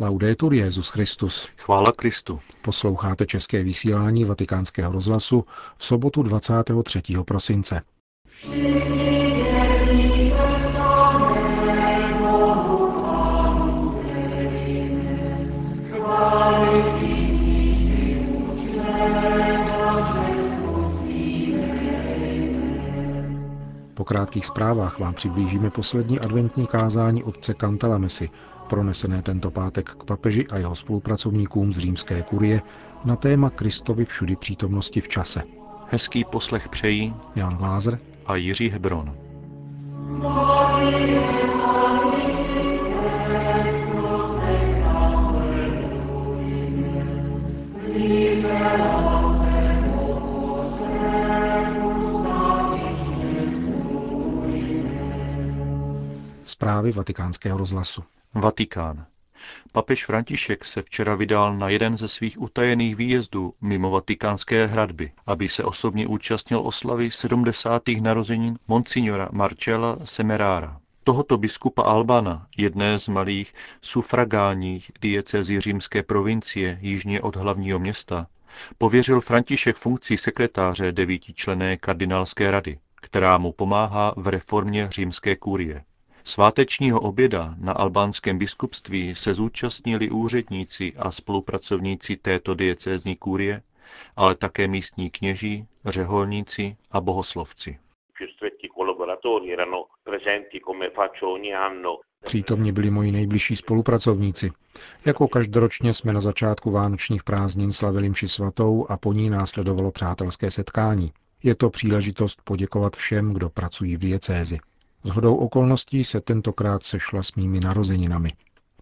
Laudetur Jesus Christus. Chvála Kristu. Posloucháte české vysílání Vatikánského rozhlasu v sobotu 23. prosince. Po krátkých zprávách vám přiblížíme poslední adventní kázání otce Cantalamessy, pronesené tento pátek k papeži a jeho spolupracovníkům z římské kurie na téma Kristovy všudy přítomnosti v čase. Hezký poslech přejí Jan Lázr a Jiří Hebron. Zprávy Vatikánského rozhlasu. Vatikán. Papež František se včera vydal na jeden ze svých utajených výjezdů mimo Vatikánské hradby, aby se osobně účastnil oslavy 70. narozenin monsignora Marcella Semerara, tohoto biskupa Albana, jedné z malých sufragánních diecezí římské provincie jižně od hlavního města, pověřil František funkci sekretáře 9členné kardinálské rady, která mu pomáhá v reformě římské kurie. Svátečního oběda na albánském biskupství se zúčastnili úředníci a spolupracovníci této diecézní kurie, ale také místní kněží, řeholníci a bohoslovci. Přítomni byli moji nejbližší spolupracovníci. Jako každoročně jsme na začátku vánočních prázdnin slavili mši svatou a po ní následovalo přátelské setkání. Je to příležitost poděkovat všem, kdo pracují v diecézi. Shodou okolností se tentokrát sešla s mými narozeninami.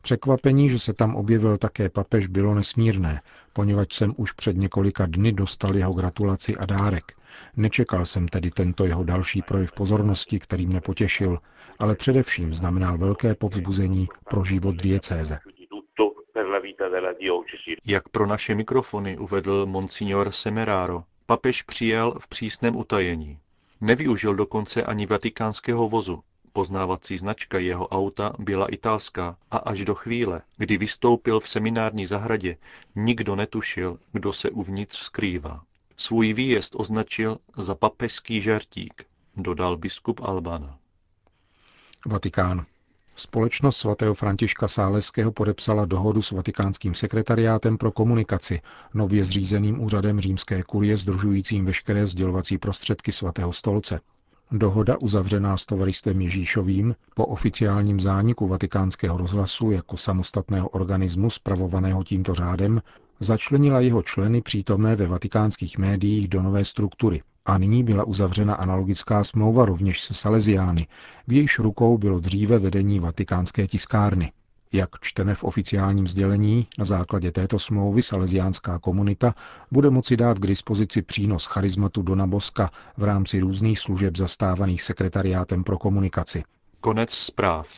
Překvapení, že se tam objevil také papež, bylo nesmírné, poněvadž jsem už před několika dny dostal jeho gratulaci a dárek. Nečekal jsem tedy tento jeho další projev pozornosti, který mne potěšil, ale především znamenal velké povzbuzení pro život diecéze. Jak pro naše mikrofony uvedl monsignor Semeraro, papež přijel v přísném utajení. Nevyužil dokonce ani vatikánského vozu. Poznávací značka jeho auta byla italská a až do chvíle, kdy vystoupil v seminární zahradě, nikdo netušil, kdo se uvnitř skrývá. Svůj výjezd označil za papežský žertík, dodal biskup Albana. Vatikán. Společnost svatého Františka Sáleského podepsala dohodu s Vatikánským sekretariátem pro komunikaci, nově zřízeným úřadem římské kurie sdružujícím veškeré sdělovací prostředky svatého stolce. Dohoda, uzavřená s tovaristvem Ježíšovým, po oficiálním zániku Vatikánského rozhlasu jako samostatného organismu spravovaného tímto řádem, začlenila jeho členy přítomné ve vatikánských médiích do nové struktury. A nyní byla uzavřena analogická smlouva rovněž se Salesiány, v jejíž rukou bylo dříve vedení Vatikánské tiskárny. Jak čteme v oficiálním sdělení, na základě této smlouvy salesiánská komunita bude moci dát k dispozici přínos charizmatu Dona Boska v rámci různých služeb zastávaných sekretariátem pro komunikaci. Konec zpráv.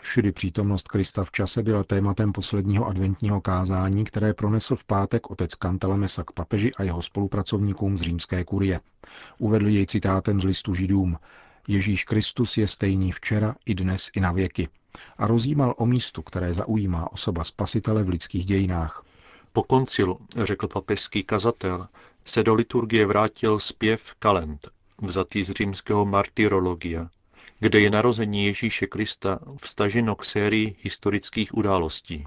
Všudy přítomnost Krista v čase byla tématem posledního adventního kázání, které pronesl v pátek otec Cantalamessa k papeži a jeho spolupracovníkům z římské kurie. Uvedl jej citátem z listu Židům. Ježíš Kristus je stejný včera, i dnes, i na věky. A rozjímal o místu, které zaujímá osoba spasitele v lidských dějinách. Po koncilu, řekl papežský kazatel, se do liturgie vrátil zpěv Kalend, vzatý z římského martyrologia, kde je narození Ježíše Krista vstaženo k sérii historických událostí.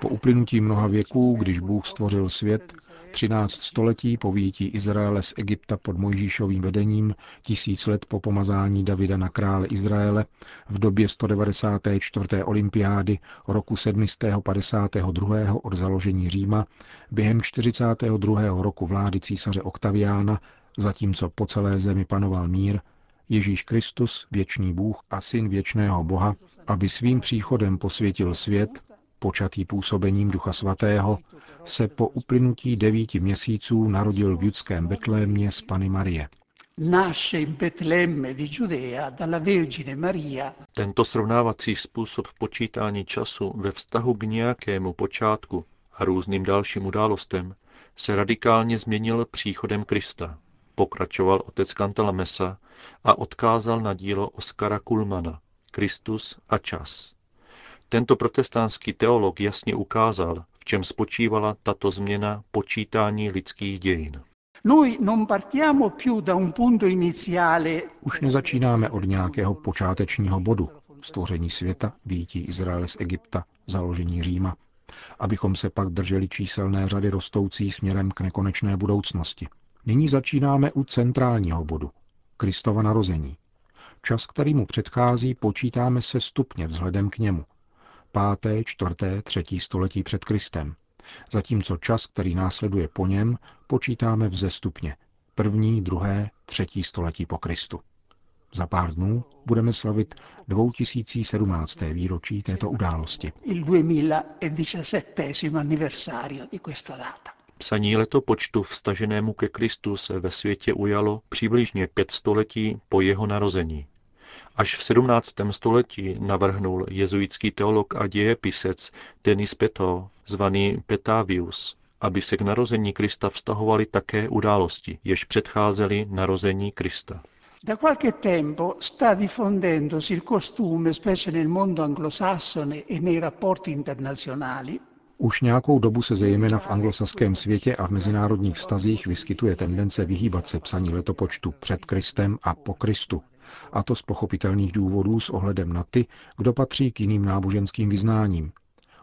Po uplynutí mnoha věků, když Bůh stvořil svět, 13 století po vyjití Izraele z Egypta pod Mojžíšovým vedením, 1000 let po pomazání Davida na krále Izraele, v době 194. olympiády, roku 752. od založení Říma, během 42. roku vlády císaře Oktaviána, zatímco po celé zemi panoval mír, Ježíš Kristus, věčný Bůh a syn věčného Boha, aby svým příchodem posvětil svět, počatý působením Ducha Svatého, se po uplynutí 9 měsíců narodil v judském Betlémě z Panny Marie. Tento srovnávací způsob počítání času ve vztahu k nějakému počátku a různým dalším událostem se radikálně změnil příchodem Krista. pokračoval otec Cantalamessa a odkázal na dílo Oscara Cullmanna, Kristus a čas. Tento protestantský teolog jasně ukázal, v čem spočívala tato změna počítání lidských dějin. Už nezačínáme od nějakého počátečního bodu, stvoření světa, vyjití Izraele z Egypta, založení Říma, abychom se pak drželi číselné řady rostoucí směrem k nekonečné budoucnosti. Nyní začínáme u centrálního bodu, Kristova narození. Čas, který mu předchází, počítáme se stupně vzhledem k němu. 5., 4., 3. století před Kristem. Zatímco čas, který následuje po něm, počítáme vzestupně. 1., 2., 3. století po Kristu. Za pár dnů budeme slavit 2017. výročí této události. Psaní letopočtu vstaženému ke Kristu se ve světě ujalo přibližně 5 století po jeho narození. Až v 17. století navrhnul jezuitský teolog a dějepisec Denis Petot, zvaný Petavius, aby se k narození Krista vztahovaly také události, jež předcházely narození Krista. Da qualche tempo sta diffondendosi il costume, specie nel mondo anglosassone e nei rapporti internazionali. Už nějakou dobu se zejména v anglosaském světě a v mezinárodních vztazích vyskytuje tendence vyhýbat se psaní letopočtu před Kristem a po Kristu, a to z pochopitelných důvodů s ohledem na ty, kdo patří k jiným náboženským vyznáním.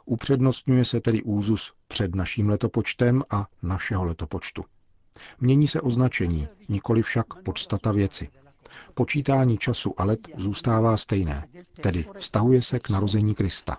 Upřednostňuje se tedy úzus před naším letopočtem a našeho letopočtu. Mění se označení, nikoli však podstata věci. Počítání času a let zůstává stejné, tedy vztahuje se k narození Krista.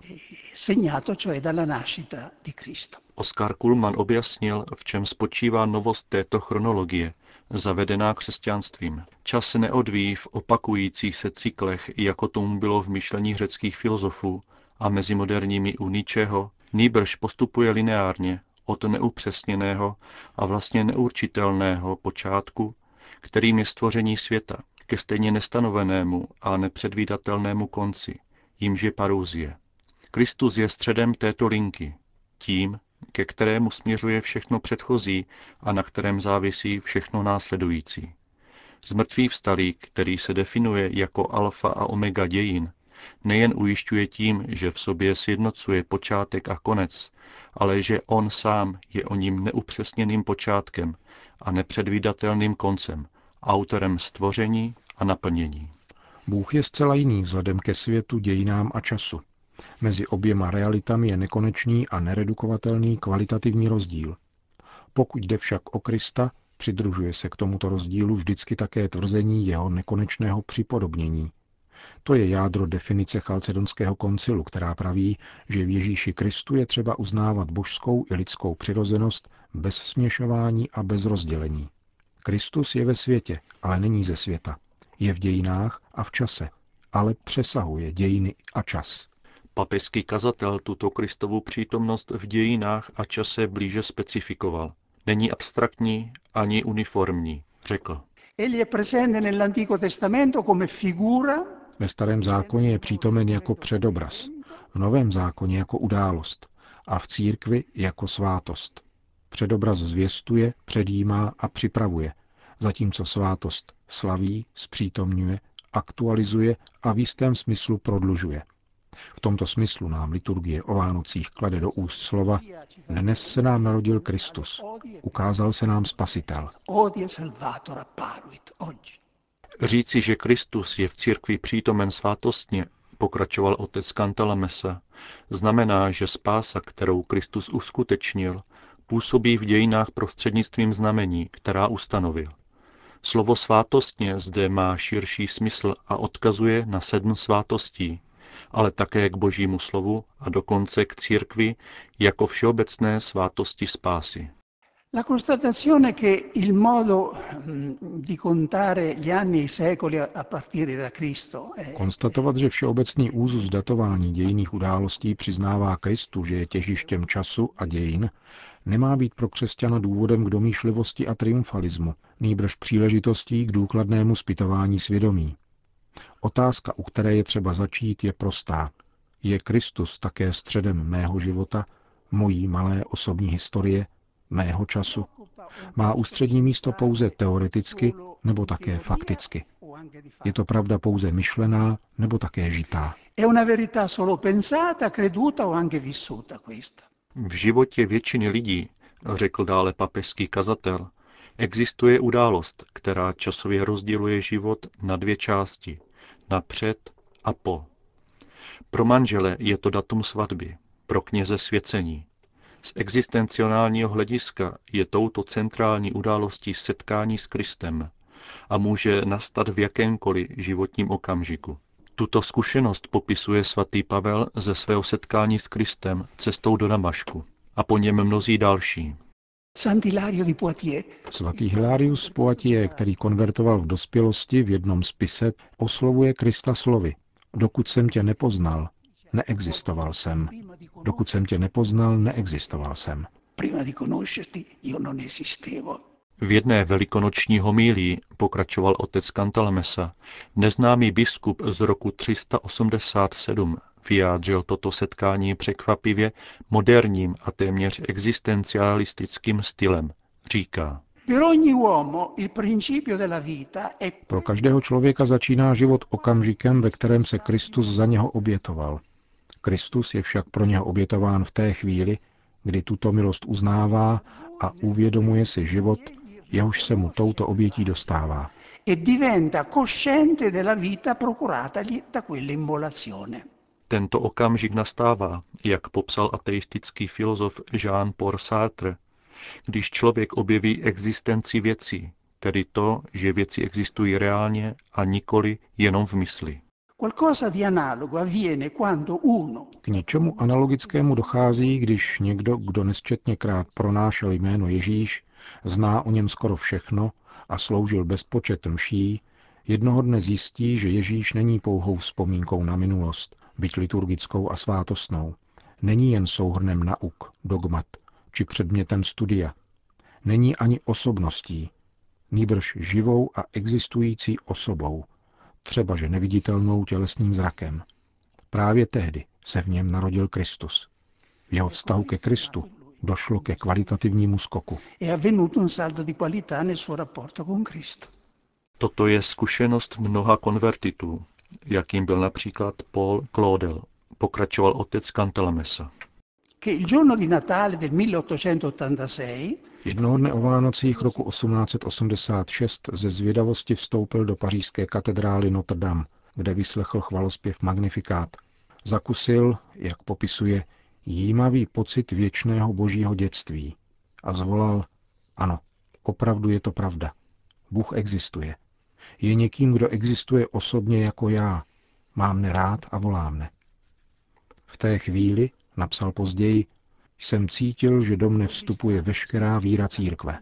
Oscar Cullmann objasnil, v čem spočívá novost této chronologie, zavedená křesťanstvím. Čas se neodvíjí v opakujících se cyklech, jako tomu bylo v myšlení řeckých filozofů a mezi moderními u Nietzscheho, nýbrž postupuje lineárně od neupřesněného a vlastně neurčitelného počátku, kterým je stvoření světa, ke stejně nestanovenému a nepředvídatelnému konci, jímž je parouzie. Kristus je středem této linky, tím, ke kterému směřuje všechno předchozí a na kterém závisí všechno následující. Zmrtvývstalý, který se definuje jako alfa a omega dějin, nejen ujišťuje tím, že v sobě sjednocuje počátek a konec, ale že on sám je oním neupřesněným počátkem a nepředvídatelným koncem, autorem stvoření a naplnění. Bůh je zcela jiný vzhledem ke světu, dějinám a času. Mezi oběma realitami je nekonečný a neredukovatelný kvalitativní rozdíl. Pokud jde však o Krista, přidružuje se k tomuto rozdílu vždycky také tvrzení jeho nekonečného připodobnění. To je jádro definice Chalcedonského koncilu, která praví, že v Ježíši Kristu je třeba uznávat božskou i lidskou přirozenost bez směšování a bez rozdělení. Kristus je ve světě, ale není ze světa. Je v dějinách a v čase, ale přesahuje dějiny a čas. Papežský kazatel tuto Kristovu přítomnost v dějinách a čase blíže specifikoval. Není abstraktní ani uniformní, řekl. Ve Starém zákoně je přítomen jako předobraz, v Novém zákoně jako událost a v církvi jako svátost. Předobraz zvěstuje, předjímá a připravuje, zatímco svátost slaví, zpřítomňuje, aktualizuje a v jistém smyslu prodlužuje. V tomto smyslu nám liturgie o Vánocích klade do úst slova: dnes se nám narodil Kristus, ukázal se nám Spasitel. Říci, že Kristus je v církvi přítomen svátostně, pokračoval otec Cantalamessa, znamená, že spása, kterou Kristus uskutečnil, působí v dějinách prostřednictvím znamení, která ustanovil. Slovo svátostně zde má širší smysl a odkazuje na 7 svátostí, ale také k Božímu slovu a dokonce k církvi jako všeobecné svátosti spásy. La constatazione che il modo di contare gli anni e i secoli a partire da Cristo. Konstatovat, že všeobecný úzus datování dějinných událostí přiznává Kristu, že je těžištěm času a dějin, nemá být pro křesťana důvodem k domýšlivosti a triumfalismu, nýbrž příležitostí k důkladnému zpytování svědomí. Otázka, u které je třeba začít, je prostá. Je Kristus také středem mého života, mojí malé osobní historie, mého času. Má ústřední místo pouze teoreticky nebo také fakticky. Je to pravda pouze myšlená nebo také žitá. V životě většiny lidí, řekl dále papežský kazatel, existuje událost, která časově rozděluje život na dvě části, na před a po. Pro manžele je to datum svatby, pro kněze svěcení. Z existenciálního hlediska je touto centrální událostí setkání s Kristem a může nastat v jakémkoliv životním okamžiku. Tuto zkušenost popisuje svatý Pavel ze svého setkání s Kristem cestou do Damašku a po něm mnozí další. Svatý Hilarius z Poitiers, který konvertoval v dospělosti v jednom spise, oslovuje Krista slovy: Dokud jsem tě nepoznal, neexistoval jsem. Dokud jsem tě nepoznal, neexistoval jsem. V jedné velikonoční homílii, pokračoval otec Cantalamessa, neznámý biskup z roku 387 vyjádřil toto setkání překvapivě moderním a téměř existencialistickým stylem. Říká: Pro každého člověka začíná život okamžikem, ve kterém se Kristus za něho obětoval. Kristus je však pro něho obětován v té chvíli, kdy tuto milost uznává a uvědomuje si život, jehož se mu touto obětí dostává. Tento okamžik nastává, jak popsal ateistický filozof Jean-Paul Sartre, když člověk objeví existenci věcí, tedy to, že věci existují reálně a nikoli jenom v mysli. K něčemu analogickému dochází, když někdo, kdo nesčetněkrát pronášel jméno Ježíš, zná o něm skoro všechno a sloužil bezpočet mší, jednoho dne zjistí, že Ježíš není pouhou vzpomínkou na minulost, byť liturgickou a svátostnou. Není jen souhrnem nauk, dogmat či předmětem studia. Není ani osobností, nýbrž živou a existující osobou, třebaže neviditelnou tělesným zrakem. Právě tehdy se v něm narodil Kristus. V jeho vztahu ke Kristu došlo ke kvalitativnímu skoku. Toto je zkušenost mnoha konvertitů, jakým byl například Paul Claudel, pokračoval otec Cantalamessa. Jednoho dne o Vánocích roku 1886 ze zvědavosti vstoupil do pařížské katedrály Notre Dame, kde vyslechl chvalospěv Magnifikát. Zakusil, jak popisuje, jímavý pocit věčného božího dětství a zvolal: Ano, opravdu je to pravda. Bůh existuje. Je někým, kdo existuje osobně jako já. Mám mne rád a volá mne. V té chvíli, napsal později, jsem cítil, že do mne vstupuje veškerá víra církve.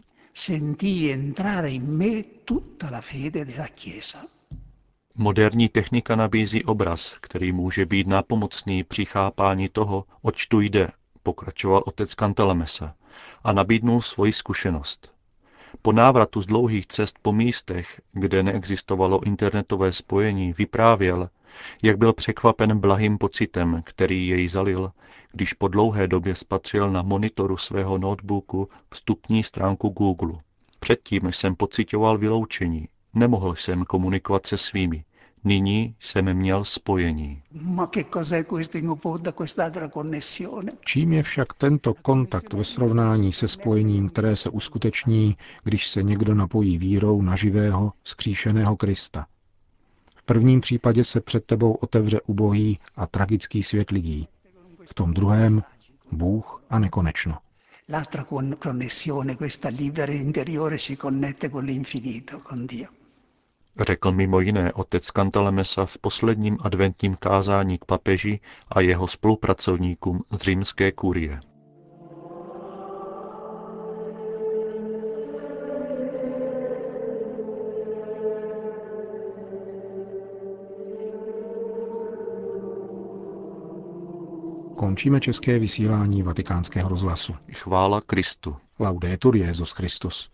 Moderní technika nabízí obraz, který může být nápomocný při chápání toho, oč tu jde, pokračoval otec Cantalamessa a nabídnul svoji zkušenost. Po návratu z dlouhých cest po místech, kde neexistovalo internetové spojení, vyprávěl, jak byl překvapen blahým pocitem, který jej zalil, když po dlouhé době spatřil na monitoru svého notebooku vstupní stránku Google. Předtím jsem pocitoval vyloučení. Nemohl jsem komunikovat se svými. Nyní jsem měl spojení. Čím je však tento kontakt ve srovnání se spojením, které se uskuteční, když se někdo napojí vírou na živého, vzkříšeného Krista? V prvním případě se před tebou otevře ubohý a tragický svět lidí. V tom druhém Bůh a nekonečno. Řekl mimo jiné otec Cantalamessa v posledním adventním kázání k papeži a jeho spolupracovníkům z římské kurie. Končíme české vysílání Vatikánského rozhlasu. Chvála Kristu. Laudetur Jesus Christus.